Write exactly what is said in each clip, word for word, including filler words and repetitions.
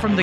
From the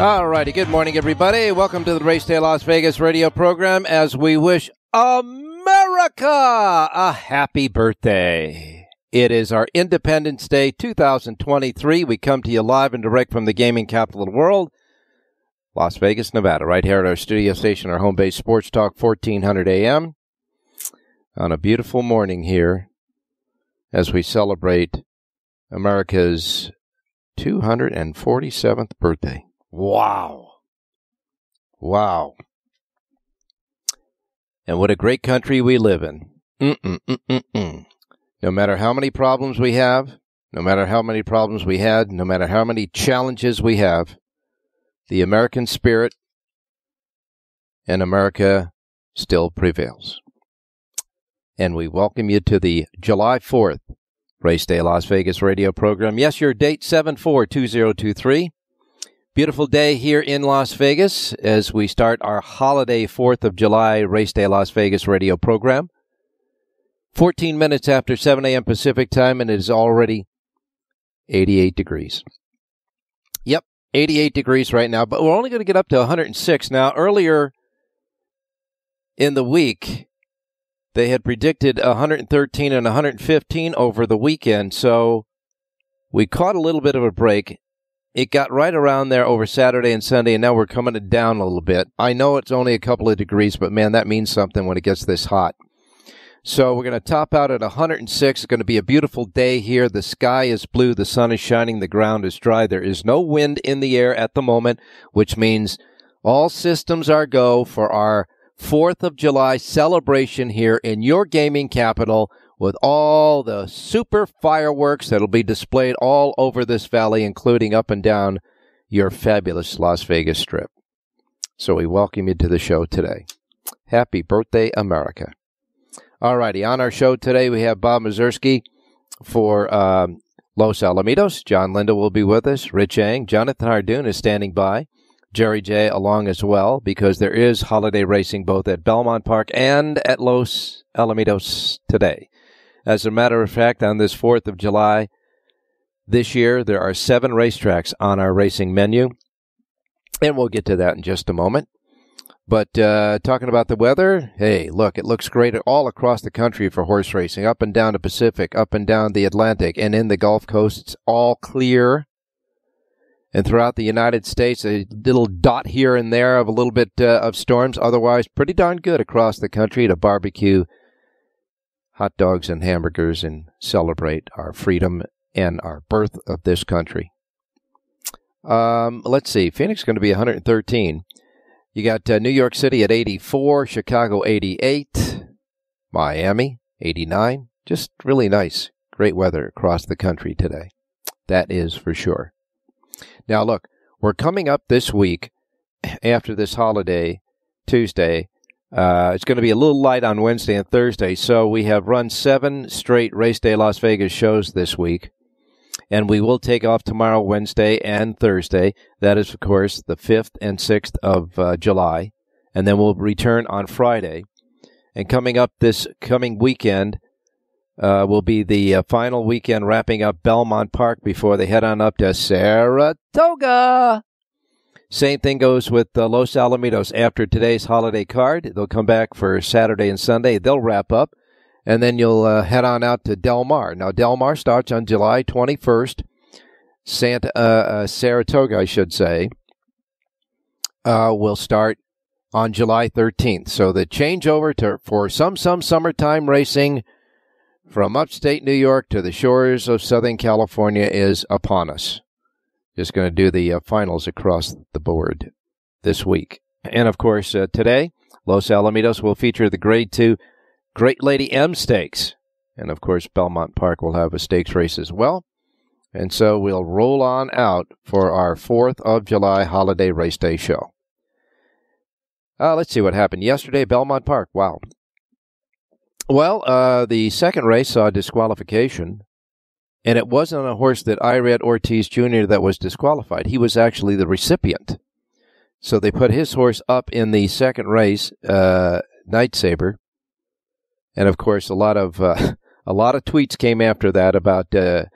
All righty, good morning, everybody. Welcome to the Race Day Las Vegas radio program as we wish America a happy birthday. It is our Independence Day two thousand twenty-three. We come to you live and direct from the gaming capital of the world, Las Vegas, Nevada, right here at our studio station, our home base, Sports Talk fourteen hundred A M, on a beautiful morning here as we celebrate America's two hundred forty-seventh birthday. Wow. Wow. And what a great country we live in. Mm-mm, mm-mm, mm. No matter how many problems we have, no matter how many problems we had, no matter how many challenges we have, the American spirit and America still prevails. And we welcome you to the July fourth Race Day Las Vegas radio program. Yes, your date, seven four two zero two three. Beautiful day here in Las Vegas as we start our holiday fourth of July Race Day Las Vegas radio program. fourteen minutes after seven a.m. Pacific time, and it is already eighty-eight degrees. Yep, eighty-eight degrees right now, but we're only going to get up to one hundred six. Now, earlier in the week, they had predicted one hundred thirteen and one hundred fifteen over the weekend, so we caught a little bit of a break. It got right around there over Saturday and Sunday, and now we're coming it down a little bit. I know it's only a couple of degrees, but, man, that means something when it gets this hot. So we're going to top out at one hundred six. It's going to be a beautiful day here. The sky is blue. The sun is shining. The ground is dry. There is no wind in the air at the moment, which means all systems are go for our fourth of July celebration here in your gaming capital, with all the super fireworks that'll be displayed all over this valley, including up and down your fabulous Las Vegas Strip. So we welcome you to the show today. Happy birthday, America. All righty, on our show today, we have Bob Mazursky for um, Los Alamitos. John Lindo will be with us. Rich Ang. Jonathan Hardoon is standing by. Jerry J along as well, because there is holiday racing both at Belmont Park and at Los Alamitos today. As a matter of fact, on this fourth of July this year, there are seven racetracks on our racing menu, and we'll get to that in just a moment. But uh, talking about the weather, hey, look, it looks great all across the country for horse racing, up and down the Pacific, up and down the Atlantic, and in the Gulf Coast, it's all clear. And throughout the United States, a little dot here and there of a little bit uh, of storms. Otherwise, pretty darn good across the country to barbecue hot dogs and hamburgers and celebrate our freedom and our birth of this country. Um, let's see. Phoenix is going to be one hundred thirteen. You got uh, New York City at eighty-four, Chicago eighty-eight, Miami eighty-nine. Just really nice, great weather across the country today. That is for sure. Now, look, we're coming up this week after this holiday Tuesday. Uh, it's going to be a little light on Wednesday and Thursday, so we have run seven straight Race Day Las Vegas shows this week, and we will take off tomorrow, Wednesday, and Thursday. That is, of course, the fifth and sixth of uh, July, and then we'll return on Friday. And coming up this coming weekend uh, will be the uh, final weekend wrapping up Belmont Park before they head on up to Saratoga. Same thing goes with uh, Los Alamitos. After today's holiday card, they'll come back for Saturday and Sunday. They'll wrap up, and then you'll uh, head on out to Del Mar. Now, Del Mar starts on July twenty-first. Santa, uh, uh, Saratoga, I should say, uh, will start on July thirteenth. So the changeover to, for some, some summertime racing from upstate New York to the shores of Southern California is upon us. Just going to do the uh, finals across the board this week. And, of course, uh, today, Los Alamitos will feature the Grade two Great Lady M Stakes. And, of course, Belmont Park will have a stakes race as well. And so we'll roll on out for our fourth of July Holiday Race Day show. Uh, let's see what happened yesterday, Belmont Park. Wow. Well, uh, the second race saw disqualification. And it wasn't a horse that Irad Ortiz Junior that was disqualified. He was actually the recipient. So they put his horse up in the second race, uh, Nightsaber. And, of course, a lot of uh, a lot of tweets came after that about uh,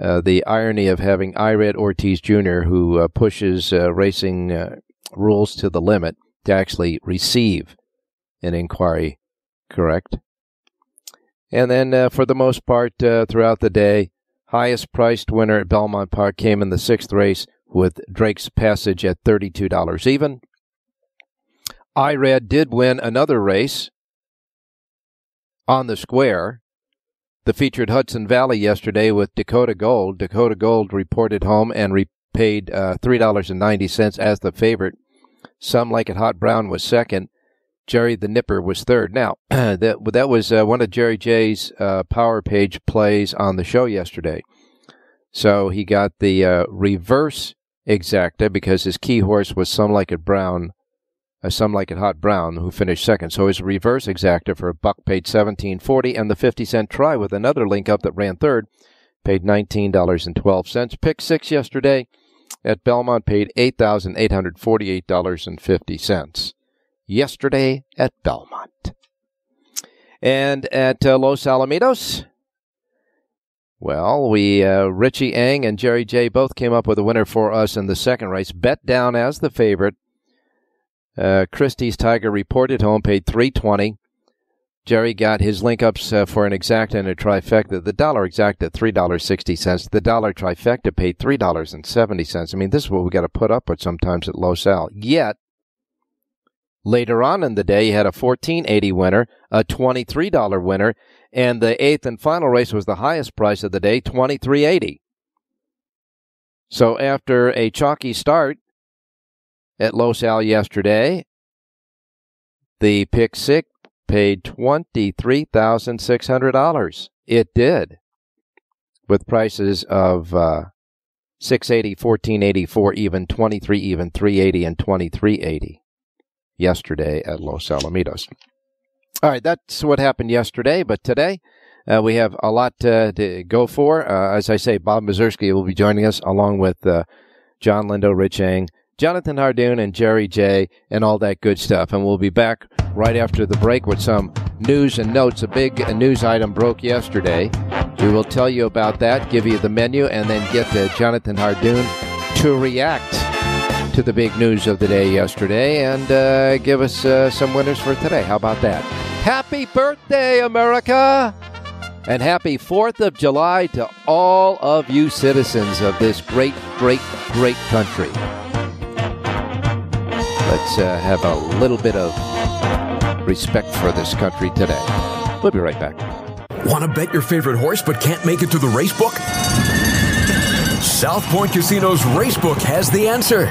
uh, the irony of having Irad Ortiz Junior, who uh, pushes uh, racing uh, rules to the limit, to actually receive an inquiry, correct? And then, uh, for the most part, uh, throughout the day, highest-priced winner at Belmont Park came in the sixth race with Drake's Passage at thirty-two dollars even. Irad did win another race on the square. The featured Hudson Valley yesterday with Dakota Gold. Dakota Gold reported home and repaid uh, three dollars and ninety cents as the favorite. Some Like It Hot Brown was second. Jerry the Nipper was third. Now, that that was uh, one of Jerry J's uh, Power Page plays on the show yesterday. So he got the uh, reverse exacta because his key horse was Some Like It Brown, uh, Some Like It Hot Brown, who finished second. So his reverse exacta for a buck paid seventeen forty, and the fifty cent try with another link up that ran third paid nineteen dollars and twelve cents. Pick six yesterday at Belmont paid eight thousand eight hundred forty-eight dollars and fifty cents. Yesterday at Belmont. And at uh, Los Alamitos, well, we uh, Richie Ang and Jerry J both came up with a winner for us in the second race. Bet down as the favorite. Uh, Christie's Tiger reported home, paid three twenty. Jerry got his link-ups uh, for an exacta and a trifecta. The dollar exacta, three dollars and sixty cents. The dollar trifecta paid three dollars and seventy cents. I mean, this is what we got to put up with sometimes at Los Al. Yet, later on in the day, you had a fourteen eighty winner, a twenty-three dollar winner, and the eighth and final race was the highest price of the day, twenty-three eighty. So after a chalky start at Los Al yesterday, the pick six paid twenty-three thousand six hundred dollars. It did, with prices of uh, six eighty, fourteen eighty-four, even twenty-three, even three eighty, and twenty-three eighty. Yesterday at Los Alamitos. All right, that's what happened yesterday, but today uh, we have a lot uh, to go for. Uh, as I say, Bob Mazursky will be joining us along with uh, John Lindo, Rich Ang, Jonathan Hardoon, and Jerry J, and all that good stuff. And we'll be back right after the break with some news and notes. A big news item broke yesterday. We will tell you about that, give you the menu, and then get to Jonathan Hardoon to react to the big news of the day yesterday and uh, give us uh, some winners for today. How about that? Happy birthday, America! And happy fourth of July to all of you citizens of this great, great, great country. Let's uh, have a little bit of respect for this country today. We'll be right back. Want to bet your favorite horse but can't make it to the race book? South Point Casino's Racebook has the answer.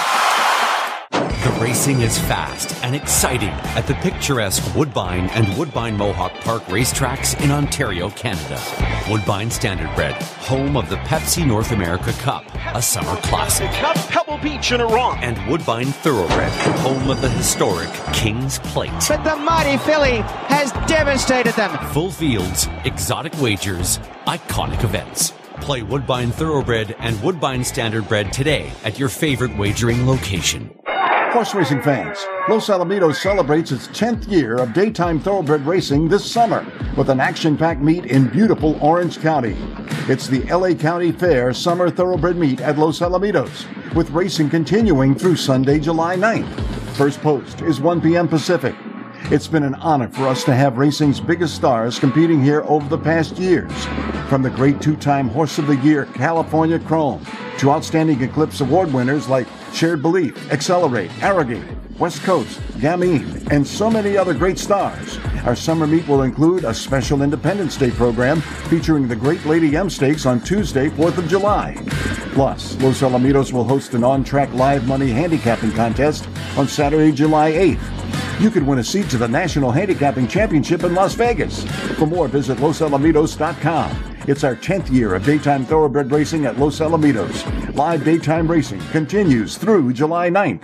The racing is fast and exciting at the picturesque Woodbine and Woodbine Mohawk Park racetracks in Ontario, Canada. Woodbine Standardbred, home of the Pepsi North America Cup, a summer classic. Cup, Pebble Beach in a romp. And Woodbine Thoroughbred, home of the historic King's Plate. But the mighty filly has devastated them. Full fields, exotic wagers, iconic events. Play Woodbine Thoroughbred and Woodbine Standardbred today at your favorite wagering location. Horse racing fans, Los Alamitos celebrates its tenth year of daytime thoroughbred racing this summer with an action-packed meet in beautiful Orange County. It's the L A County Fair Summer Thoroughbred Meet at Los Alamitos, with racing continuing through Sunday, July ninth. First post is one p.m. Pacific. It's been an honor for us to have racing's biggest stars competing here over the past years, from the great two-time Horse of the Year California Chrome to outstanding Eclipse Award winners like Shared Belief, Accelerate, Arrogate, West Coast, Gamine, and so many other great stars. Our summer meet will include a special Independence Day program featuring the Great Lady M Stakes on Tuesday, fourth of July. Plus, Los Alamitos will host an on-track live money handicapping contest on Saturday, July eighth. You could win a seat to the National Handicapping Championship in Las Vegas. For more, visit los alamitos dot com. It's our tenth year of daytime thoroughbred racing at Los Alamitos. Live daytime racing continues through July ninth.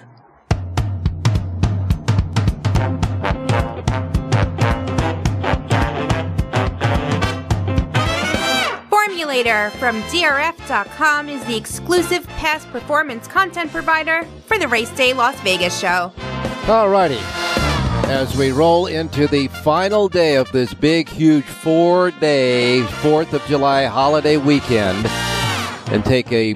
Formulator from D R F dot com is the exclusive past performance content provider for the Race Day Las Vegas show. All righty. As we roll into the final day of this big, huge four-day fourth of July holiday weekend and take a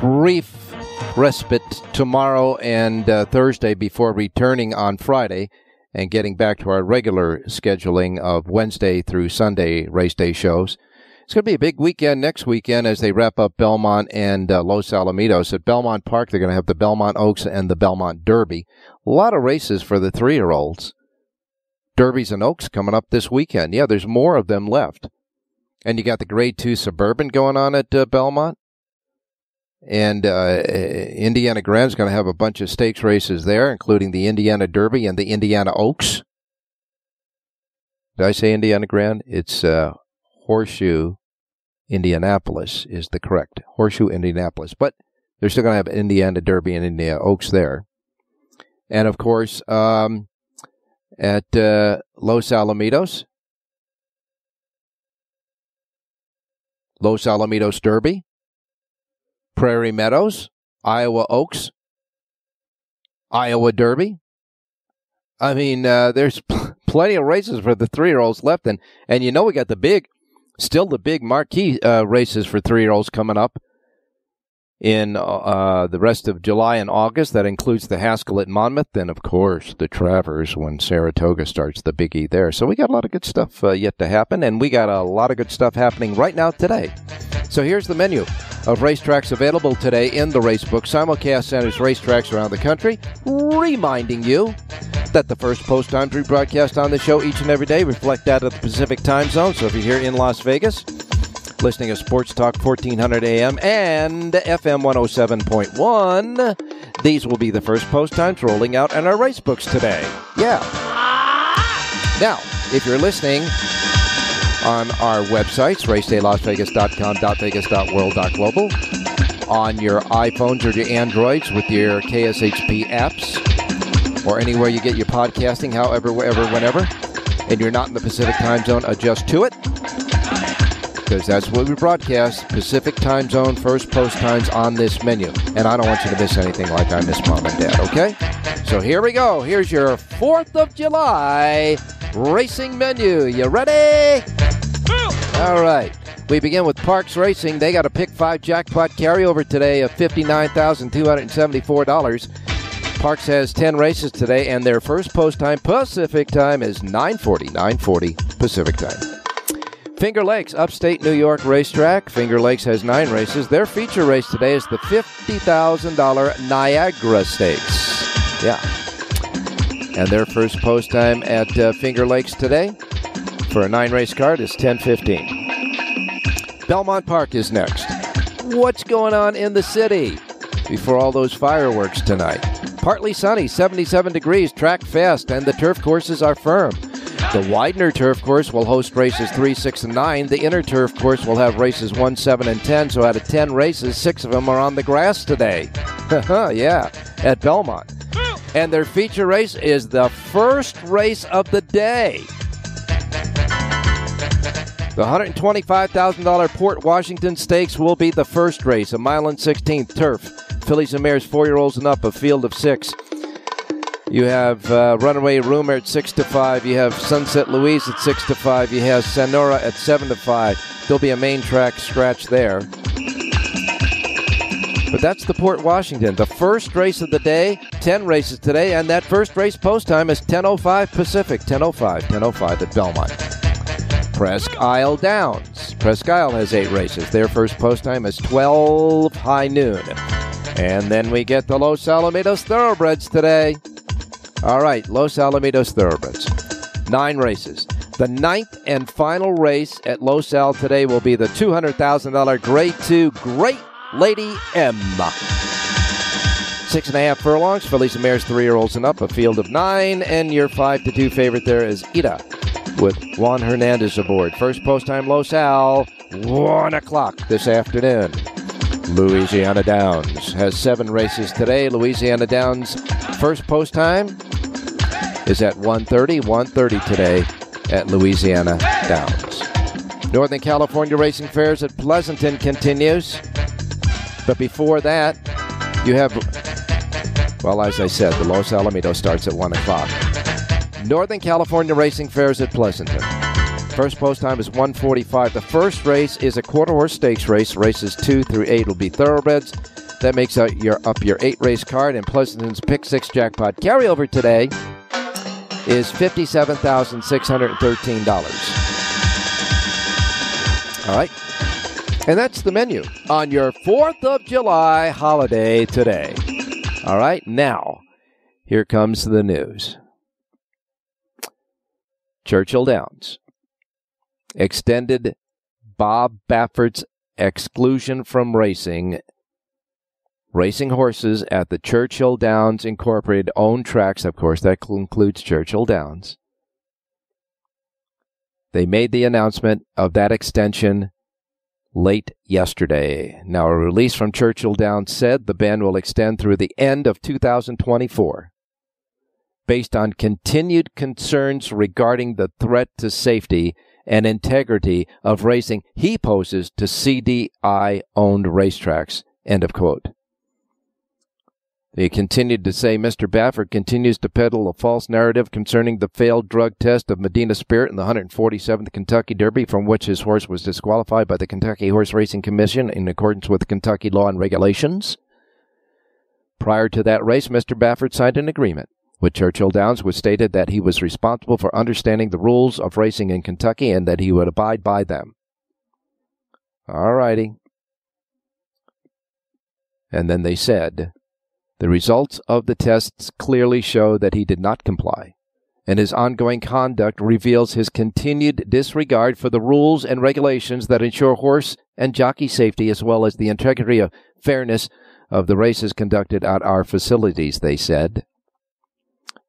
brief respite tomorrow and uh, Thursday before returning on Friday and getting back to our regular scheduling of Wednesday through Sunday race day shows. It's going to be a big weekend next weekend as they wrap up Belmont and uh, Los Alamitos. At Belmont Park, they're going to have the Belmont Oaks and the Belmont Derby. A lot of races for the three-year-olds. Derbies and Oaks coming up this weekend. Yeah, there's more of them left. And you got the Grade two Suburban going on at uh, Belmont. And uh, Indiana Grand's going to have a bunch of stakes races there, including the Indiana Derby and the Indiana Oaks. Did I say Indiana Grand? It's... Uh, Horseshoe, Indianapolis is the correct. Horseshoe, Indianapolis. But they're still going to have Indiana Derby and Indiana Oaks there. And, of course, um, at uh, Los Alamitos, Los Alamitos Derby, Prairie Meadows, Iowa Oaks, Iowa Derby. I mean, uh, there's pl- plenty of races for the three-year-olds left. And, and you know we got the big... Still the big marquee uh, races for three-year-olds coming up in uh, the rest of July and August. That includes the Haskell at Monmouth and, of course, the Travers when Saratoga starts the biggie there. So we got a lot of good stuff uh, yet to happen, and we got a lot of good stuff happening right now today. So here's the menu of racetracks available today in the Racebook. Simulcast centers racetracks around the country, reminding you that the first post times we broadcast on the show each and every day reflect that of the Pacific time zone. So if you're here in Las Vegas, listening to Sports Talk fourteen hundred A M and F M one oh seven point one, these will be the first post times rolling out in our race books today. Yeah. Now, if you're listening on our websites, race day las vegas dot com, dot vegas dot world dot global, on your iPhones or your Androids with your K S H P apps, or anywhere you get your podcasting, however, wherever, whenever, and you're not in the Pacific time zone, adjust to it, because that's what we broadcast, Pacific time zone, first post times on this menu. And I don't want you to miss anything like I miss Mom and Dad, okay? So here we go. Here's your fourth of July racing menu. You ready? All right. We begin with Parks Racing. They got a pick five jackpot carryover today of fifty-nine thousand two hundred seventy-four dollars. Parks has ten races today, and their first post time Pacific time is nine forty, nine forty Pacific time. Finger Lakes, upstate New York racetrack. Finger Lakes has nine races. Their feature race today is the fifty thousand dollars Niagara Stakes. Yeah. And their first post time at uh, Finger Lakes today for a nine-race card is ten fifteen. Belmont Park is next. What's going on in the city before all those fireworks tonight? Partly sunny, seventy-seven degrees, track fast, and the turf courses are firm. The Widener turf course will host races three, six, and nine. The inner turf course will have races one, seven, and ten, so out of ten races, six of them are on the grass today. Yeah, at Belmont. And their feature race is the first race of the day. The one hundred twenty-five thousand dollars Port Washington Stakes will be the first race, a mile and sixteenth turf. Fillies and mares, four-year-olds and up, a field of six. You have uh, Runaway Rumor at six to five. You have Sunset Louise at six to five. You have Sonora at seven to five. There'll be a main track scratch there. But that's the Port Washington, the first race of the day, ten races today, and that first race post time is ten oh five Pacific, ten oh five, ten oh five at Belmont. Presque Isle Downs. Presque Isle has eight races. Their first post time is twelve high noon. And then we get the Los Alamitos Thoroughbreds today. All right, Los Alamitos Thoroughbreds. Nine races. The ninth and final race at Los Al today will be the two hundred thousand dollars Grade two Great Lady M. Six and a half furlongs, fillies and mares, three-year-olds and up, a field of nine, and your five to two favorite there is Ida with Juan Hernandez aboard. First post time Los Al, one o'clock this afternoon. Louisiana Downs has seven races today. Louisiana Downs first post time is at one thirty, one thirty today at Louisiana Downs. Northern California Racing Fairs at Pleasanton continues. But before that, you have, well, as I said, the Los Alamitos starts at one o'clock. Northern California Racing Fairs at Pleasanton. First post time is one forty-five. The first race is a quarter horse stakes race. Races two through eight will be thoroughbreds. That makes up your, up your eight-race card, and Pleasanton's Pick six jackpot carryover today is fifty-seven thousand six hundred thirteen dollars. All right. And that's the menu on your fourth of July holiday today. All right. Now, here comes the news. Churchill Downs extended Bob Baffert's exclusion from racing racing horses at the Churchill Downs Incorporated owned tracks. Of course, that includes Churchill Downs. They made the announcement of that extension late yesterday. Now, a release from Churchill Downs said the ban will extend through the end of two thousand twenty-four. Based on continued concerns regarding the threat to safety and integrity of racing he poses to C D I-owned racetracks, end of quote. They continued to say Mister Baffert continues to peddle a false narrative concerning the failed drug test of Medina Spirit in the one hundred forty-seventh Kentucky Derby, from which his horse was disqualified by the Kentucky Horse Racing Commission in accordance with Kentucky law and regulations. Prior to that race, Mister Baffert signed an agreement with Churchill Downs, which stated that he was responsible for understanding the rules of racing in Kentucky and that he would abide by them. All righty. And then they said, the results of the tests clearly show that he did not comply, and his ongoing conduct reveals his continued disregard for the rules and regulations that ensure horse and jockey safety, as well as the integrity and fairness of the races conducted at our facilities, they said.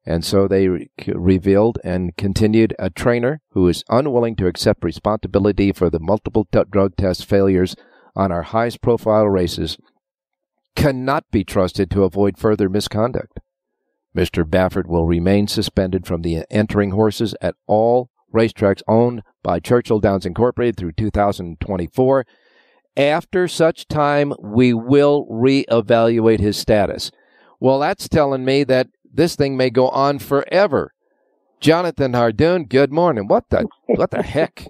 And so they re- revealed and continued a trainer who is unwilling to accept responsibility for the multiple t- drug test failures on our highest profile races cannot be trusted to avoid further misconduct. Mister Baffert will remain suspended from the entering horses at all racetracks owned by Churchill Downs Incorporated through two thousand twenty-four. After such time, we will reevaluate his status. Well, that's telling me that this thing may go on forever. Jonathan Hardoon, good morning. What the what the heck?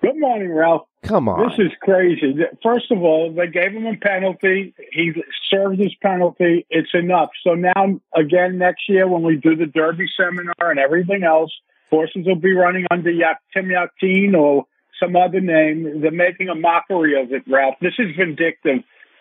Good morning, Ralph. Come on. This is crazy. First of all, they gave him a penalty. He served his penalty. It's enough. So now, again, next year when we do the Derby seminar and everything else, Horses will be running under Yak, Tim Yakteen or some other name. They're making a mockery of it, Ralph. This is vindictive.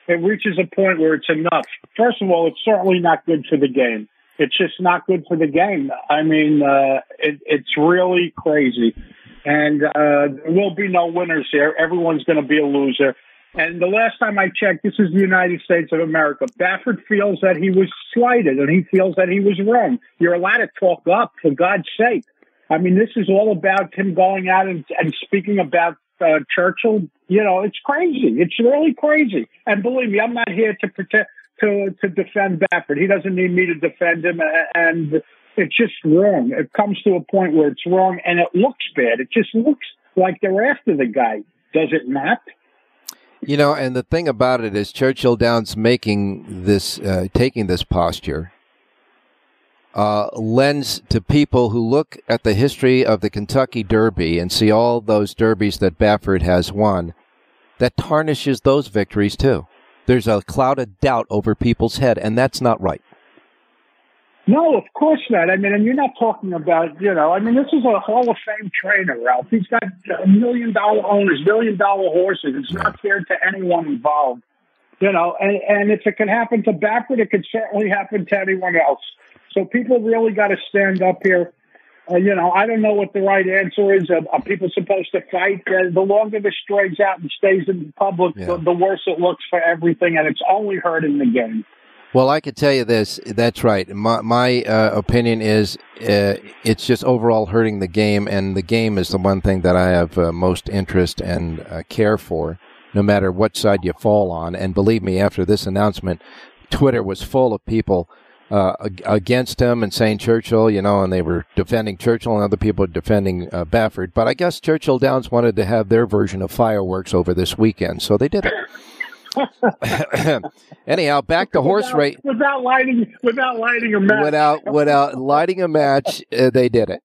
It reaches a point where it's enough. First of all, it's certainly not good for the game. It's just not good for the game. I mean, uh, it, it's really crazy. And uh, there will be no winners here. Everyone's going to be a loser. And the last time I checked, this is the United States of America. Baffert feels that he was slighted, and he feels that he was wrong. You're allowed to talk up, for God's sake. I mean, this is all about him going out and, and speaking about uh, Churchill. You know, it's crazy. It's really crazy. And believe me, I'm not here to protect, to, to defend Baffert. He doesn't need me to defend him. And it's just wrong. It comes to a point where it's wrong, and it looks bad. It just looks like they're after the guy. Does it not? You know, and the thing about it is Churchill Downs making this, uh, taking this posture, uh, lends to people who look at the history of the Kentucky Derby and see all those derbies that Baffert has won, that tarnishes those victories too. There's a cloud of doubt over people's head, and that's not right. No, of course not. I mean, and you're not talking about, you know, I mean, this is a Hall of Fame trainer, Ralph. He's got million-dollar owners, million-dollar horses. It's not fair to anyone involved, you know. And, and if it can happen to Baffert, it could certainly happen to anyone else. So people really got to stand up here. Uh, you know, I don't know what the right answer is. Are, are people supposed to fight? Uh, the longer this drags out and stays in public, yeah. the, the worse it looks for everything, and it's only hurting the game. Well, I could tell you this. That's right. My, my uh, opinion is uh, it's just overall hurting the game, and the game is the one thing that I have uh, most interest and uh, care for, no matter what side you fall on. And believe me, after this announcement, Twitter was full of people uh, ag- against him and saying Churchill, you know, and they were defending Churchill, and other people defending uh, Baffert. But I guess Churchill Downs wanted to have their version of fireworks over this weekend, so they did it. Anyhow, back to horse race. Without lighting, without lighting a match. Without without lighting a match, uh, they did it.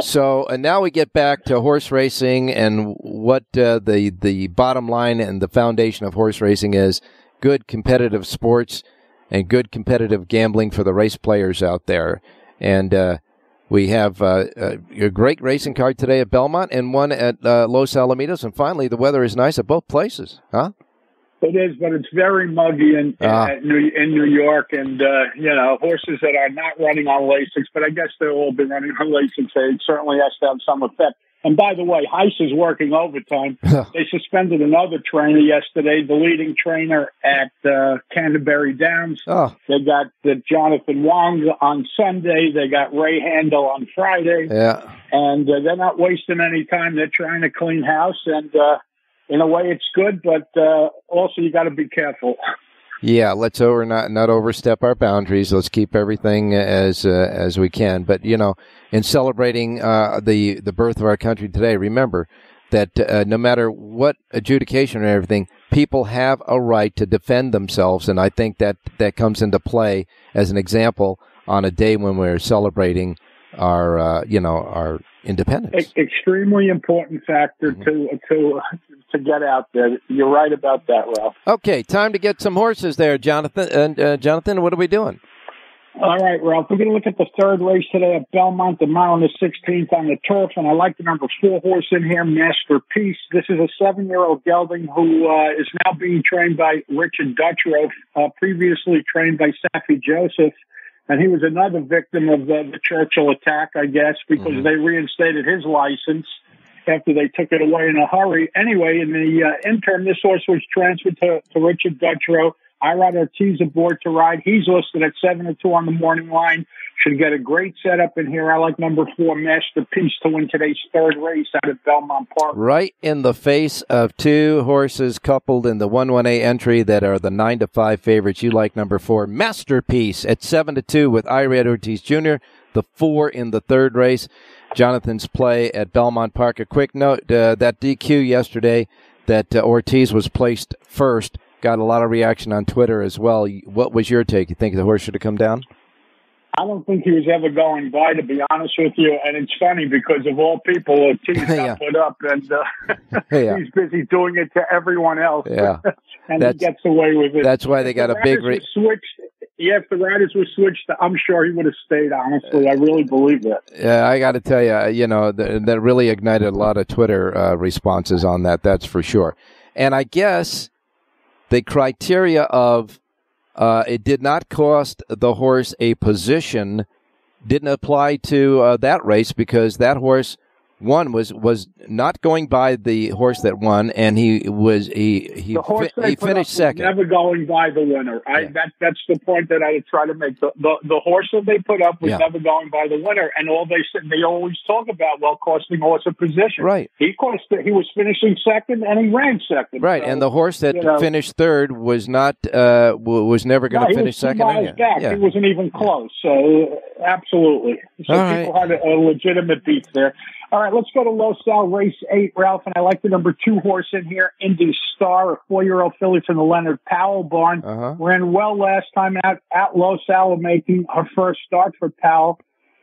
So uh, now we get back to horse racing and what uh, the the bottom line and the foundation of horse racing is: good competitive sports and good competitive gambling for the race players out there. And uh, we have uh, a great racing card today at Belmont and one at uh, Los Alamitos. And finally, the weather is nice at both places, huh? It is, but it's very muggy in in, uh, New, in New York, and uh, you know, horses that are not running on Lasix, but I guess they'll all be running on Lasix. It certainly has to have some effect. And by the way, Heiss is working overtime. They suspended another trainer yesterday, the leading trainer at uh, Canterbury Downs. Oh. They got the Jonathan Wong on Sunday. They got Ray Handel on Friday. Yeah, and uh, they're not wasting any time. They're trying to clean house, and uh, in a way, it's good, but uh, also you got to be careful. Yeah, let's over not not overstep our boundaries. Let's keep everything as uh, as we can. But you know, in celebrating uh, the the birth of our country today, remember that uh, no matter what adjudication and everything, people have a right to defend themselves, and I think that that comes into play as an example on a day when we're celebrating our uh, you know our independence. E- extremely important factor mm-hmm. to to. to get out there. You're right about that, Ralph. Okay, time to get some horses there, Jonathan. And uh, Jonathan, what are we doing? All right, Ralph. We're going to look at the third race today at Belmont, the mile and the sixteenth on the turf, and I like the number four horse in here, Master Peace. This is a seven-year-old gelding who uh, is now being trained by Richard Dutrow, uh, previously trained by Safi Joseph, and he was another victim of the, the Churchill attack, I guess, because mm-hmm. they reinstated his license after they took it away in a hurry. Anyway, in the uh, interim, this horse was transferred to, to Richard Dutrow. Irad Ortiz aboard to ride. He's listed at seven to two on the morning line. Should get a great setup in here. I like number four, Master Peace, to win today's third race out of Belmont Park. Right in the face of two horses coupled in the one one A entry that are the nine to five favorites. You like number four, Master Peace, at seven to two with Irad Ortiz Junior, the four in the third race. Jonathan's play at Belmont Park. A quick note, uh, that D Q yesterday that uh, Ortiz was placed first got a lot of reaction on Twitter as well. What was your take? You think the horse should have come down? I don't think he was ever going by, to be honest with you. And it's funny because of all people, Ortiz got yeah. put up, and uh, yeah. he's busy doing it to everyone else. Yeah. And that's, he gets away with it. That's why they got the a big... Re- switched. Yeah, if the riders were switched, I'm sure he would have stayed, honestly. I really believe that. Yeah, I got to tell you, you know, th- that really ignited a lot of Twitter uh, responses on that, that's for sure. And I guess the criteria of uh, it did not cost the horse a position didn't apply to uh, that race, because that horse won was, was not going by the horse that won, and he was he he, the horse fi- he finished second. Never going by the winner. I, yeah. that that's the point that I try to make. The the, the horse that they put up was yeah. never going by the winner, and all they said they always talk about well costing horse a position. Right. He cost he was finishing second and he ran second. Right. So, and the horse that you know, finished third was not uh, was never going to no, finish second. Yeah. He wasn't even close. So absolutely. So all people right. had a, a legitimate beat there. All right, let's go to Los Al, race eight, Ralph, and I like the number two horse in here, Indy Star, a four-year-old filly from the Leonard Powell barn. Uh-huh. Ran well last time out at Los Al, making her first start for Powell.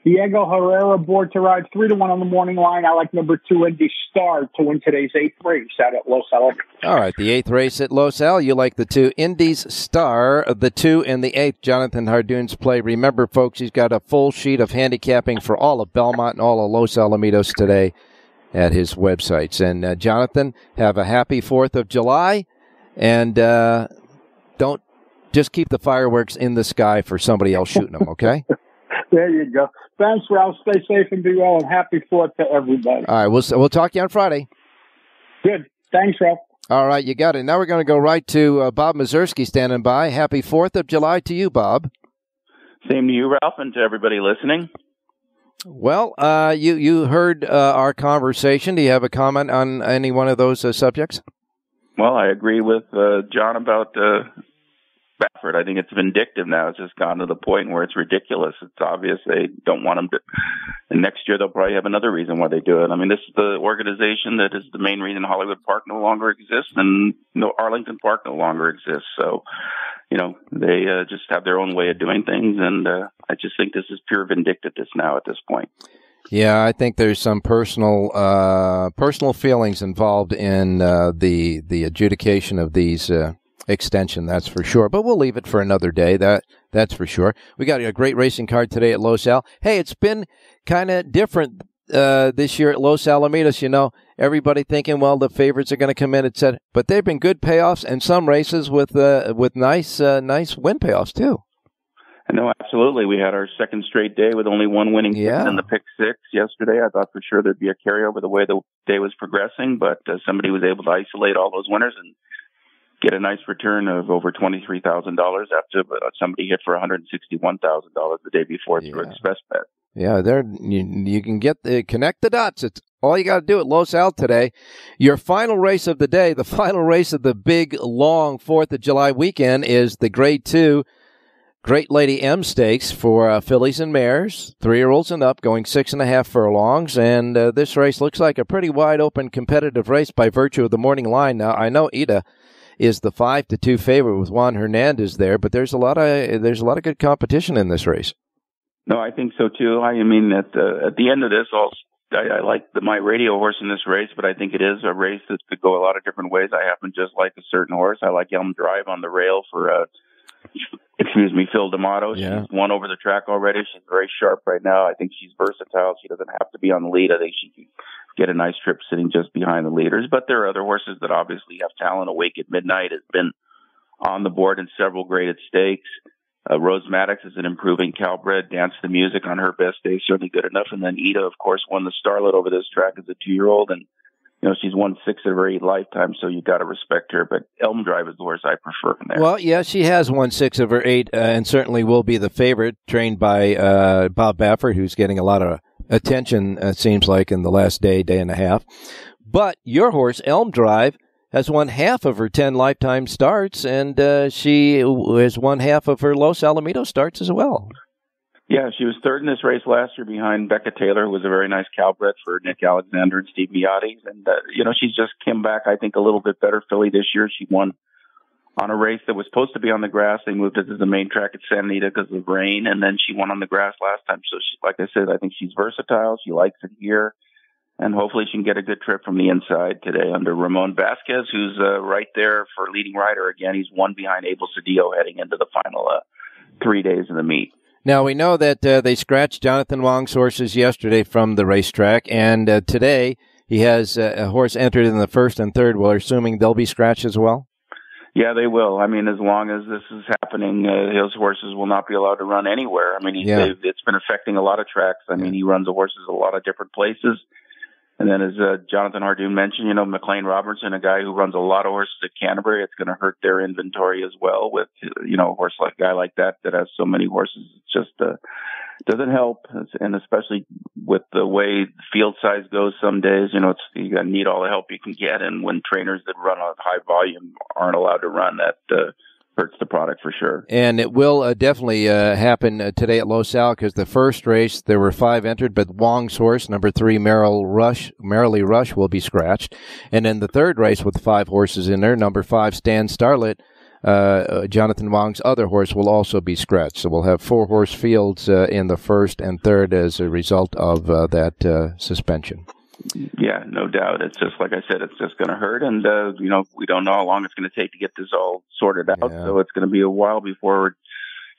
Diego Herrera board to ride three to one on the morning line. I like number two, Indy Star, to win today's eighth race out at Los Al. All right, the eighth race at Los Al. You like the two, Indy's Star, the two and the eighth. Jonathan Hardoon's play. Remember, folks, he's got a full sheet of handicapping for all of Belmont and all of Los Alamitos today at his websites. And uh, Jonathan, have a happy Fourth of July, and uh, don't just keep the fireworks in the sky for somebody else shooting them. Okay. There you go. Thanks, Ralph. Stay safe and be well, and happy Fourth to everybody. All right, we'll we'll talk to you on Friday. Good. Thanks, Ralph. All right, you got it. Now we're going to go right to uh, Bob Mazursky standing by. Happy Fourth of July to you, Bob. Same to you, Ralph, and to everybody listening. Well, uh, you you heard uh, our conversation. Do you have a comment on any one of those uh, subjects? Well, I agree with uh, John about. Uh, Baffert. I think it's vindictive now. It's just gone to the point where it's ridiculous. It's obvious they don't want him to. And next year they'll probably have another reason why they do it. I mean, this is the organization that is the main reason Hollywood Park no longer exists and no Arlington Park no longer exists. So, you know, they uh, just have their own way of doing things. And uh, I just think this is pure vindictiveness now at this point. Yeah, I think there's some personal uh, personal feelings involved in uh, the the adjudication of these. Uh Extension, that's for sure. But we'll leave it for another day. That that's for sure. We got a great racing card today at Los Al. Hey, it's been kind of different uh, this year at Los Alamitos. You know, everybody thinking, well, the favorites are going to come in, et cetera. But they've been good payoffs, and some races with uh, with nice uh, nice win payoffs too. No, absolutely. We had our second straight day with only one winning yeah. in the pick six yesterday. I thought for sure there'd be a carryover the way the day was progressing, but uh, somebody was able to isolate all those winners and get a nice return of over twenty-three thousand dollars after somebody hit for one hundred sixty-one thousand dollars the day before yeah. through Express Bet. Yeah, there you, you can get the, connect the dots. It's all you got to do at Los Al today. Your final race of the day, the final race of the big, long fourth of July weekend is the Grade two Great Lady M Stakes for uh, fillies and mares, three-year-olds and up, going six and a half furlongs. And uh, this race looks like a pretty wide-open competitive race by virtue of the morning line. Now, I know Ida is the five to two favorite with Juan Hernandez there, but there's a lot of there's a lot of good competition in this race. No, I think so too. I mean, at the at the end of this, I'll, I, I like the, my radio horse in this race, but I think it is a race that could go a lot of different ways. I happen to just like a certain horse. I like Elm Drive on the rail for uh, excuse me, Phil D'Amato. Yeah. She's won over the track already. She's very sharp right now. I think she's versatile. She doesn't have to be on the lead. I think she can get a nice trip sitting just behind the leaders. But there are other horses that obviously have talent. Awake at Midnight has been on the board in several graded stakes. Uh, Rose Maddox is an improving cowbred. Dance the Music on her best day, certainly good enough. And then Ida, of course, won the Starlet over this track as a two-year-old. And, you know, she's won six of her eight lifetimes, so you got to respect her. But Elm Drive is the horse I prefer in there. Well, yeah, she has won six of her eight uh, and certainly will be the favorite, trained by uh, Bob Baffert, who's getting a lot of attention, it uh, seems like, in the last day, day and a half. But your horse, Elm Drive, has won half of her ten lifetime starts, and uh, she has won half of her Los Alamitos starts as well. Yeah, she was third in this race last year behind Becca Taylor, who was a very nice cowbred for Nick Alexander and Steve Miotti. And, uh, you know, she's just came back, I think, a little bit better filly this year. She won on a race that was supposed to be on the grass. They moved it to the main track at Santa Anita because of rain, and then she won on the grass last time. So, she, like I said, I think she's versatile. She likes it here, and hopefully she can get a good trip from the inside today under Ramon Vasquez, who's uh, right there for leading rider again. He's one behind Abel Cedillo heading into the final uh, three days of the meet. Now, we know that uh, they scratched Jonathan Wong's horses yesterday from the racetrack, and uh, today he has uh, a horse entered in the first and third. Well, assuming they'll be scratched as well? Yeah, they will. I mean, as long as this is happening, uh, his horses will not be allowed to run anywhere. I mean, he, yeah. it's been affecting a lot of tracks. I yeah. mean, he runs the horses a lot of different places. And then, as uh, Jonathan Hardoon mentioned, you know, McLean Robertson, a guy who runs a lot of horses at Canterbury, it's going to hurt their inventory as well with, you know, a horse like guy like that that has so many horses. It's just uh, doesn't help. And especially with the way field size goes some days, you know, it's you got to need all the help you can get. And when trainers that run on high volume aren't allowed to run, that uh, hurts the product for sure. And it will uh, definitely uh, happen uh, today at Los Al, because the first race, there were five entered, but Wong's horse, number three, Merrill Rush, Merrily Rush, will be scratched. And then the third race with five horses in there, number five, Stan Starlet, uh, Jonathan Wong's other horse, will also be scratched. So we'll have four horse fields uh, in the first and third as a result of uh, that uh, suspension. Yeah, no doubt. It's just, like I said, it's just going to hurt. And, uh, you know, we don't know how long it's going to take to get this all sorted out. Yeah. So it's going to be a while before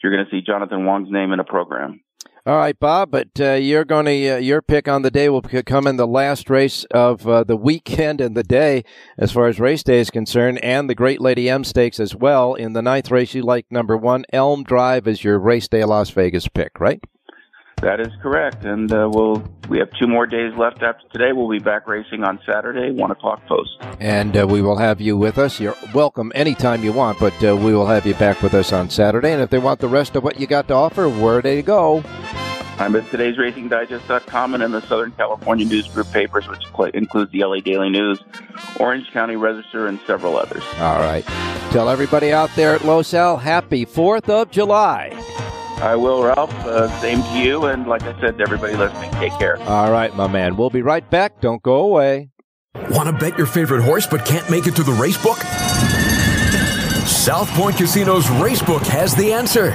you're going to see Jonathan Wong's name in a program. All right, Bob, but uh, you're going to, uh, your pick on the day will come in the last race of uh, the weekend and the day, as far as race day is concerned, and the Great Lady M Stakes as well. In the ninth race, you like number one, Elm Drive, as your race day Las Vegas pick, right? That is correct, and uh, we'll, we have two more days left after today. We'll be back racing on Saturday, one o'clock post. And uh, we will have you with us. You're welcome anytime you want, but uh, we will have you back with us on Saturday. And if they want the rest of what you got to offer, where do you go? I'm at todays racing digest dot com and in the Southern California News Group papers, which includes the L A Daily News, Orange County Register, and several others. All right. Tell everybody out there at Los Al, happy fourth of July. I will, Ralph. Uh, same to you. And like I said to everybody listening, take care. All right, my man. We'll be right back. Don't go away. Want to bet your favorite horse but can't make it to the race book? South Point Casino's Racebook has the answer.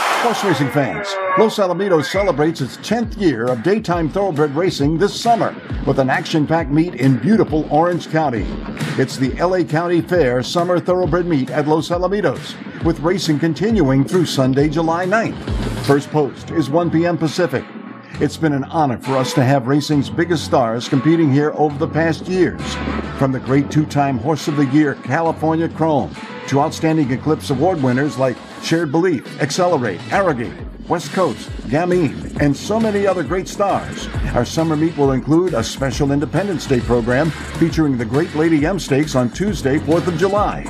Horse racing fans, Los Alamitos celebrates its tenth year of daytime thoroughbred racing this summer with an action-packed meet in beautiful Orange County. It's the L A County Fair Summer Thoroughbred Meet at Los Alamitos, with racing continuing through Sunday, July ninth. First post is one p.m. Pacific. It's been an honor for us to have racing's biggest stars competing here over the past years, from the great two-time Horse of the Year California Chrome to outstanding Eclipse Award winners like Shared Belief, Accelerate, Arrogate, West Coast, Gamine, and so many other great stars. Our summer meet will include a special Independence Day program featuring the Great Lady M Stakes on Tuesday, fourth of July.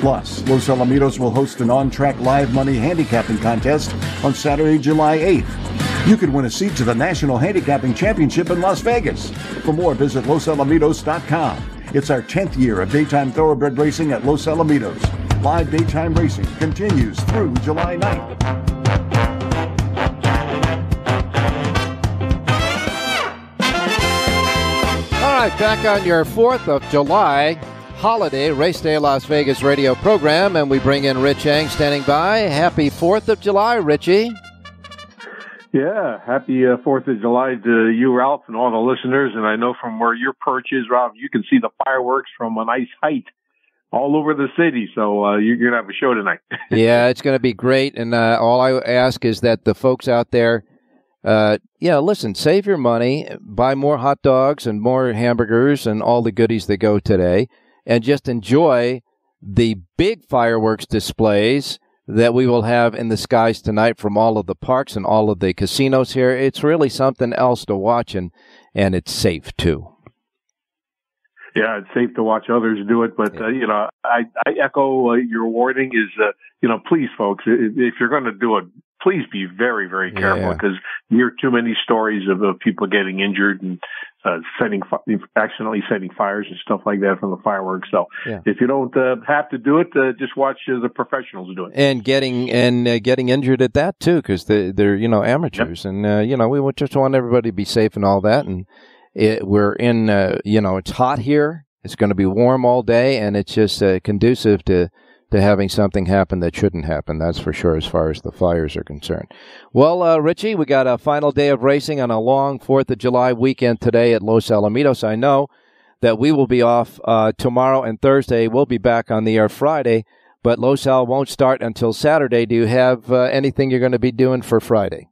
Plus, Los Alamitos will host an on-track live money handicapping contest on Saturday, July eighth. You could win a seat to the National Handicapping Championship in Las Vegas. For more, visit los alamitos dot com. It's our tenth year of daytime thoroughbred racing at Los Alamitos. Live daytime racing continues through July ninth. All right, back on your fourth of July holiday race day Las Vegas radio program, and we bring in Rich Ang standing by. Happy fourth of July, Richie. Yeah, happy uh, fourth of July to you, Ralph, and all the listeners. And I know from where your perch is, Ralph, you can see the fireworks from a nice height all over the city. So uh, you're going to have a show tonight. Yeah, it's going to be great. And uh, all I ask is that the folks out there, uh, yeah, listen, save your money, buy more hot dogs and more hamburgers and all the goodies that go today, and just enjoy the big fireworks displays that we will have in the skies tonight from all of the parks and all of the casinos here. It's really something else to watch, and, and it's safe, too. Yeah, it's safe to watch others do it, but yeah. uh, you know, I, I echo uh, your warning. Is uh, you know, please, folks, if you're going to do it, please be very, very careful, because yeah. you hear too many stories of, of people getting injured and uh, setting, accidentally setting fires and stuff like that from the fireworks. So yeah. if you don't uh, have to do it, uh, just watch uh, the professionals do it. And getting and uh, getting injured at that too, because they, they're you know amateurs, yep. and uh, you know we just want everybody to be safe and all that. And It, we're in, uh, you know, it's hot here. It's going to be warm all day, and it's just uh, conducive to, to having something happen that shouldn't happen. That's for sure as far as the fires are concerned. Well, uh, Richie, we got a final day of racing on a long fourth of July weekend today at Los Alamitos. I know that we will be off uh, tomorrow and Thursday. We'll be back on the air Friday, but Los Al won't start until Saturday. Do you have uh, anything you're going to be doing for Friday?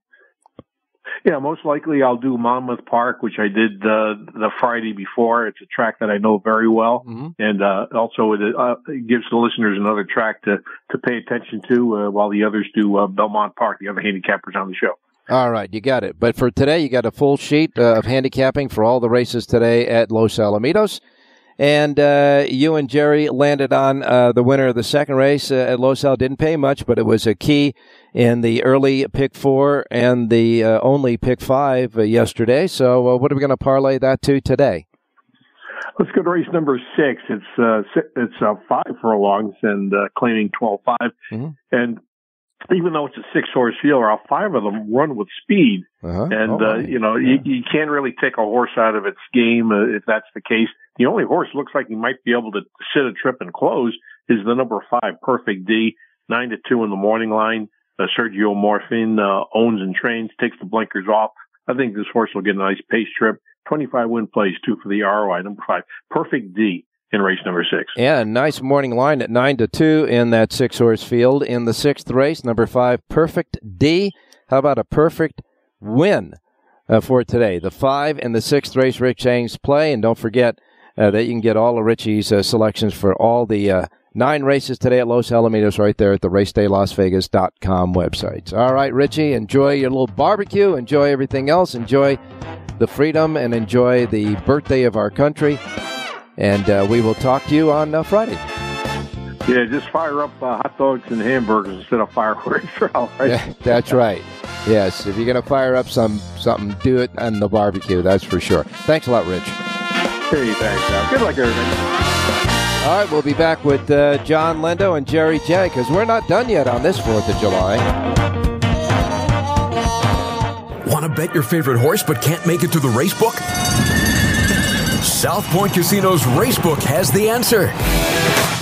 Yeah, most likely I'll do Monmouth Park, which I did uh, the Friday before. It's a track that I know very well, mm-hmm. and uh, also it, uh, it gives the listeners another track to, to pay attention to uh, while the others do uh, Belmont Park, the other handicappers on the show. All right, you got it. But for today, you got a full sheet uh, of handicapping for all the races today at Los Alamitos. And uh, you and Jerry landed on uh, the winner of the second race uh, at Los Al. Didn't pay much, but it was a key in the early pick four and the uh, only pick five uh, yesterday. So uh, what are we going to parlay that to today? Let's go to race number six. It's uh, six, it's uh, five furlongs and uh, claiming twelve five. Mm-hmm. And even though it's a six-horse fielder, all five of them run with speed. Uh-huh. And, oh, uh, you know, yeah. you, you can't really take a horse out of its game uh, if that's the case. The only horse looks like he might be able to sit a trip and close is the number five, Perfect D, nine to two in the morning line. Uh, Sergio Morfin uh, owns and trains, takes the blinkers off. I think this horse will get a nice pace trip. twenty-five win plays, two for the R O I, number five, Perfect D. In race number six. Yeah, nice morning line at nine to two in that six-horse field. In the sixth race, number five, Perfect D. How about a perfect win uh, for today? The five and the sixth race, Rich Ang's play. And don't forget uh, that you can get all of Richie's uh, selections for all the uh, nine races today at Los Alamitos right there at the race day las vegas dot com websites. All right, Richie, enjoy your little barbecue. Enjoy everything else. Enjoy the freedom and enjoy the birthday of our country. And uh, we will talk to you on uh, Friday. Yeah, just fire up uh, hot dogs and hamburgers instead of fireworks. All right? Yeah, that's right. Yes, if you're going to fire up some something, do it on the barbecue. That's for sure. Thanks a lot, Rich. Hey, thanks, Al. Good luck, everybody. All right, we'll be back with uh, John Lindo and Jerry J, because we're not done yet on this fourth of July. Want to bet your favorite horse but can't make it to the race book? South Point Casino's Racebook has the answer.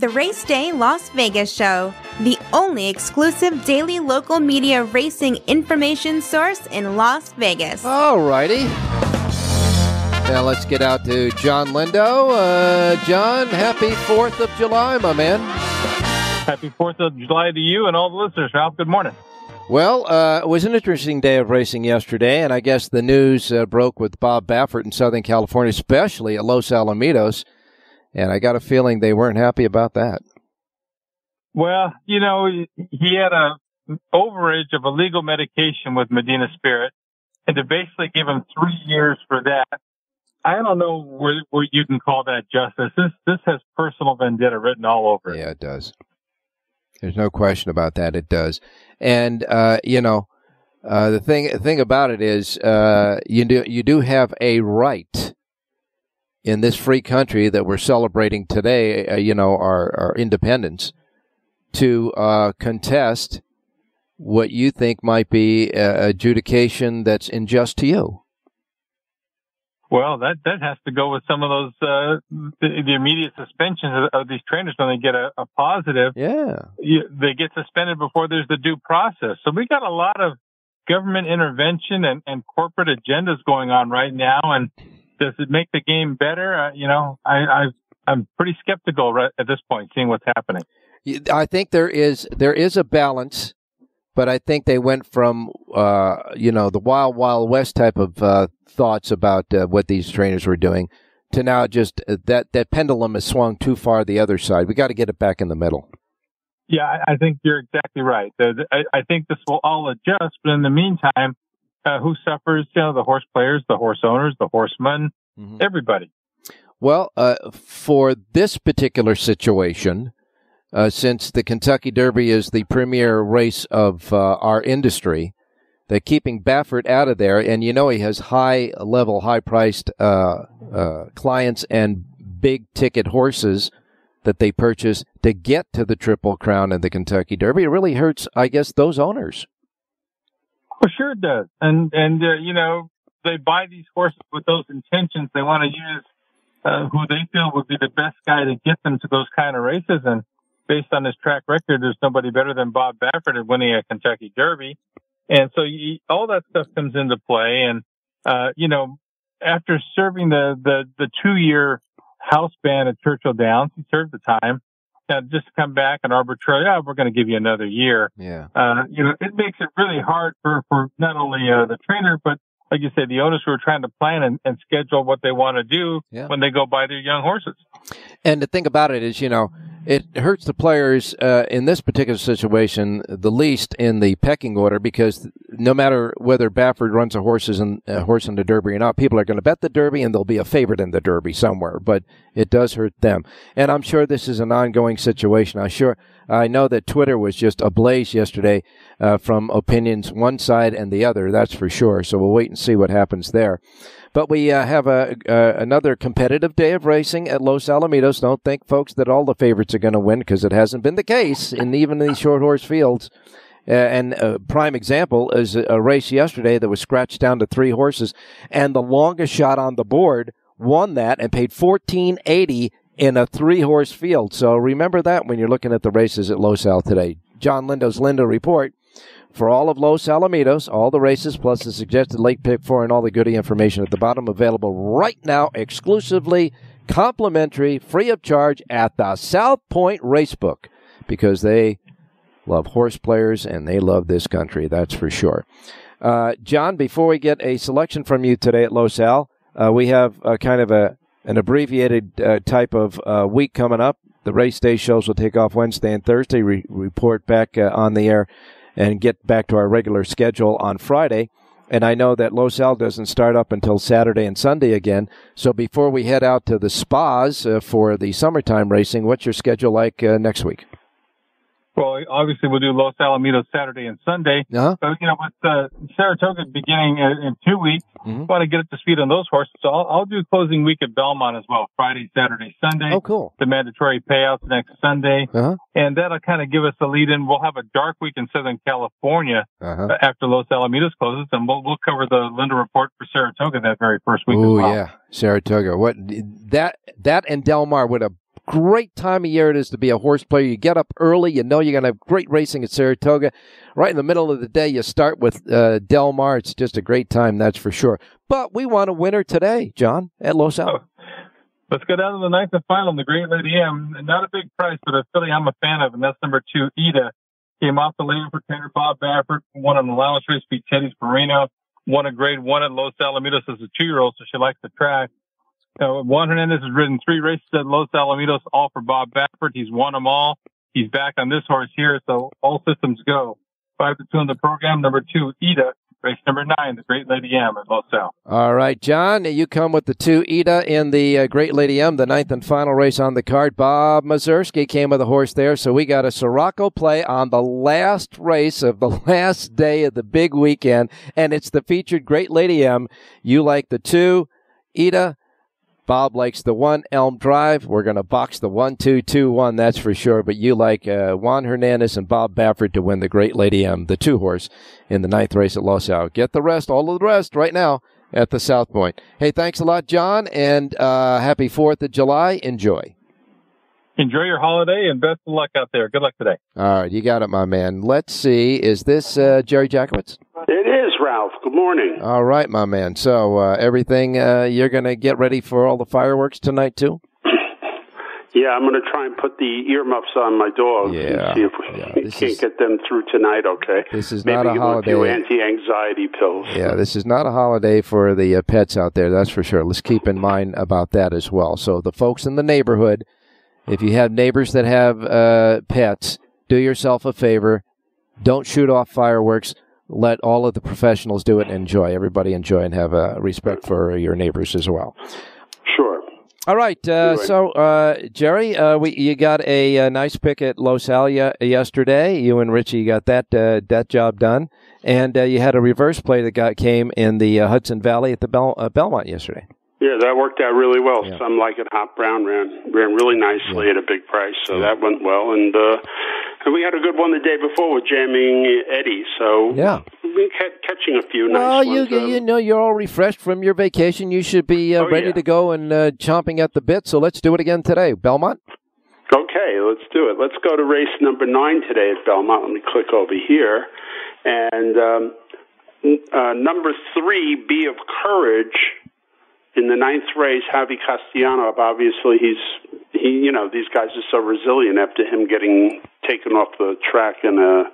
The Race Day Las Vegas Show, the only exclusive daily local media racing information source in Las Vegas. All righty. Now let's get out to John Lindo. Uh, John, happy fourth of July, my man. Happy fourth of July to you and all the listeners, Ralph. Good morning. Well, uh, it was an interesting day of racing yesterday, and I guess the news uh, broke with Bob Baffert in Southern California, especially at Los Alamitos. And I got a feeling they weren't happy about that. Well, you know, he had a overage of illegal medication with Medina Spirit, and to basically give him three years for that, I don't know where, where you can call that justice. This this has personal vendetta written all over it. Yeah, it does. There's no question about that. It does. And uh, you know, uh, the thing thing about it is, uh, you do you do have a right. in this free country that we're celebrating today, uh, you know, our, our independence, to uh, contest what you think might be uh, adjudication that's unjust to you? Well, that, that has to go with some of those, uh, the, the immediate suspensions of, of these trainers when they get a, a positive. Yeah. You, they get suspended before there's the due process. So we got a lot of government intervention and, and corporate agendas going on right now. And does it make the game better? Uh, you know, I, I, I'm pretty skeptical right at this point, seeing what's happening. I think there is, there is a balance, but I think they went from, uh, you know, the wild, wild west type of uh, thoughts about uh, what these trainers were doing to now just uh, that, that pendulum has swung too far the other side. We got to get it back in the middle. Yeah, I, I think you're exactly right. The, the, I, I think this will all adjust, but in the meantime, uh, who suffers? You know, the horse players, the horse owners, the horsemen, mm-hmm. everybody. Well, uh, for this particular situation, Uh, since the Kentucky Derby is the premier race of uh, our industry, they're keeping Baffert out of there. And you know he has high-level, high-priced uh, uh, clients and big-ticket horses that they purchase to get to the Triple Crown and the Kentucky Derby. It really hurts, I guess, those owners. Well, sure it does. And, and uh, you know, they buy these horses with those intentions. They want to use uh, who they feel would be the best guy to get them to those kind of races. And based on his track record, there's nobody better than Bob Baffert at winning a Kentucky Derby. And so you, all that stuff comes into play. And, uh, you know, after serving the, the, the two year house ban at Churchill Downs, he served the time. Now just to come back and arbitrarily, oh, we're going to give you another year. Yeah. Uh, you know, it makes it really hard for, for not only uh, the trainer, but like you said, the owners who are trying to plan and, and schedule what they want to do yeah. when they go buy their young horses. And the thing about it is, you know, it hurts the players uh, in this particular situation the least in the pecking order, because no matter whether Baffert runs a horses and a horse in the Derby or not, people are going to bet the Derby and there'll be a favorite in the Derby somewhere. But it does hurt them, and I'm sure this is an ongoing situation. I'm sure I know that Twitter was just ablaze yesterday uh, from opinions one side and the other. That's for sure. So we'll wait and see what happens there. But we uh, have a, uh, another competitive day of racing at Los Alamitos. Don't think, folks, that all the favorites are going to win, because it hasn't been the case in even these short horse fields. Uh, and a prime example is a, a race yesterday that was scratched down to three horses, and the longest shot on the board won that and paid fourteen eighty in a three-horse field. So remember that when you're looking at the races at Los Al today. John Lindo's Lindo Report. For all of Los Alamitos, all the races, plus the suggested late pick four and all the goody information at the bottom, available right now, exclusively, complimentary, free of charge at the South Point Racebook, because they love horse players and they love this country, that's for sure. Uh, John, before we get a selection from you today at Los Al, uh, we have a kind of a an abbreviated uh, type of uh, week coming up. The race day shows will take off Wednesday and Thursday, re- report back uh, on the air, and get back to our regular schedule on Friday. And I know that Los Al doesn't start up until Saturday and Sunday again. So before we head out to the spas uh, for the summertime racing, what's your schedule like uh, next week? Well, obviously we'll do Los Alamitos Saturday and Sunday. Uh-huh. But, you know, with uh, Saratoga beginning in two weeks, mm-hmm. I want to get up to speed on those horses. So I'll, I'll do closing week at Belmont as well, Friday, Saturday, Sunday. Oh, cool. The mandatory payouts next Sunday. Uh-huh. And that'll kind of give us a lead-in. We'll have a dark week in Southern California uh-huh. after Los Alamitos closes, and we'll, we'll cover the Lindo Report for Saratoga that very first week Ooh, as well. Oh, yeah, Saratoga. What that, that and Del Mar, what a great time of year it is to be a horse player. You get up early, you know you're going to have great racing at Saratoga. Right in the middle of the day, you start with uh, Del Mar. It's just a great time, that's for sure. But we want a winner today, John, at Los Al. Oh, let's go down to the ninth and final in the Great Lady M. Not a big price, but a filly I'm a fan of, and that's number two, Ida. Came off the lane for trainer Bob Baffert, won an allowance race, beat Teddy's Perino, won a grade one at Los Alamitos as a two-year-old, so she likes the track. Uh, Juan Hernandez has ridden three races at Los Alamitos, all for Bob Baffert. He's won them all. He's back on this horse here, so all systems go. Five to two in the program. Number two, Ida. Race number nine, the Great Lady M at Los Al. All right, John, you come with the two, Ida, in the uh, Great Lady M, the ninth and final race on the card. Bob Mazursky came with a horse there, so we got a Sirocco play on the last race of the last day of the big weekend, and it's the featured Great Lady M. You like the two, Ida. Bob likes the one, Elm Drive. We're going to box the one, two, two, one, that's for sure. But you like uh, Juan Hernandez and Bob Baffert to win the Great Lady M, the two horse, in the ninth race at Los Al. Get the rest, all of the rest right now at the South Point. Hey, thanks a lot, John, and uh, happy fourth of July. Enjoy. Enjoy your holiday and best of luck out there. Good luck today. All right, you got it, my man. Let's see. Is this uh, Jerry Jakowitz? It is, Ralph. Good morning. All right, my man. So uh, everything, uh, you're going to get ready for all the fireworks tonight, too? Yeah, I'm going to try and put the earmuffs on my dog yeah. and see if we yeah, can't is, get them through tonight, okay? This is Maybe not a holiday. Maybe give a few anti-anxiety pills. Yeah, this is not a holiday for the uh, pets out there, that's for sure. Let's keep in mind about that as well. So the folks in the neighborhood, if you have neighbors that have uh, pets, do yourself a favor. Don't shoot off fireworks. Let all of the professionals do it and enjoy. Everybody enjoy and have uh, respect for your neighbors as well. Sure. All right. Uh, anyway. So, uh, Jerry, uh, we you got a, a nice pick at Los Al yesterday. You and Richie got that uh, that job done, and uh, you had a reverse play that got came in the uh, Hudson Valley at the Bel- uh, Belmont yesterday. Yeah, that worked out really well. Yeah. Some Like It Hot Brown ran ran really nicely yeah. at a big price, so yeah. that went well. And uh, and we had a good one the day before with Jamming Eddie, so yeah. we kept catching a few well, nice ones. Well, you, you know, you're all refreshed from your vacation. You should be uh, oh, ready yeah. to go and uh, chomping at the bit, so let's do it again today. Belmont? Okay, let's do it. Let's go to race number nine today at Belmont. Let me click over here. And um, uh, number three, Be of Courage. In the ninth race, Javi Castellano, obviously he's, he, you know, these guys are so resilient after him getting taken off the track in a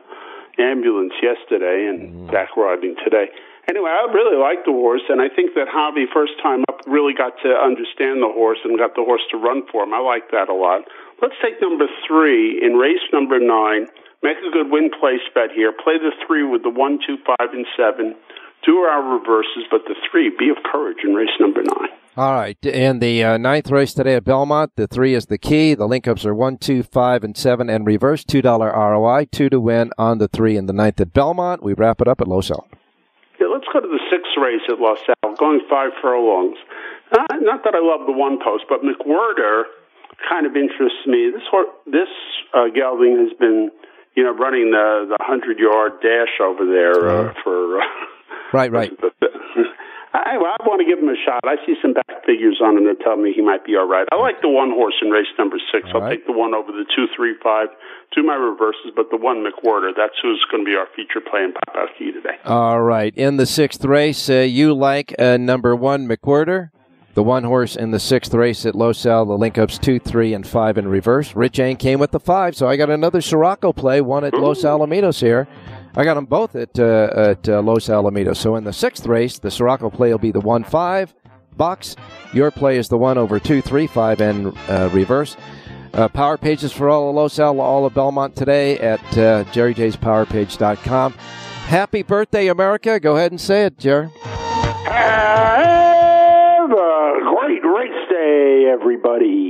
ambulance yesterday and back riding today. Anyway, I really like the horse, and I think that Javi, first time up, really got to understand the horse and got the horse to run for him. I like that a lot. Let's take number three in race number nine. Make a good win place bet here. Play the three with the one, two, five, and seven. Do our reverses, but the three, Be of Courage in race number nine. All right. And the uh, ninth race today at Belmont, the three is the key. The link-ups are one, two, five, and seven, and reverse, two dollars R O I, two to win on the three in the ninth at Belmont. We wrap it up at Los Al. Yeah, let's go to the sixth race at Los Al, going five furlongs. Uh, not that I love the one post, but McWhirter kind of interests me. This, this uh, gelding has been, you know, running the, the hundred-yard dash over there uh, uh, for... Uh, Right, right. I, I want to give him a shot. I see some back figures on him that tell me he might be all right. I like the one horse in race number six. All I'll right. take the one over the two, three, five. Do my reverses, but the one McWhirter, that's who's going to be our feature play in Pop-Out Key today. All right. In the sixth race, uh, you like uh, number one McWhirter, the one horse in the sixth race at Los Al. The link-ups two, three, and five in reverse. Rich Ang came with the five, so I got another Sirocco play, one at Ooh. Los Alamitos here. I got them both at uh, at uh, Los Alamitos. So in the sixth race, the Sirocco play will be the one five box. Your play is the one over two three five and uh, reverse. Uh, power pages for all of Los Al, all of Belmont today at uh, jerry jays power page dot com. Happy birthday, America. Go ahead and say it, Jerry. Have a great race day, everybody.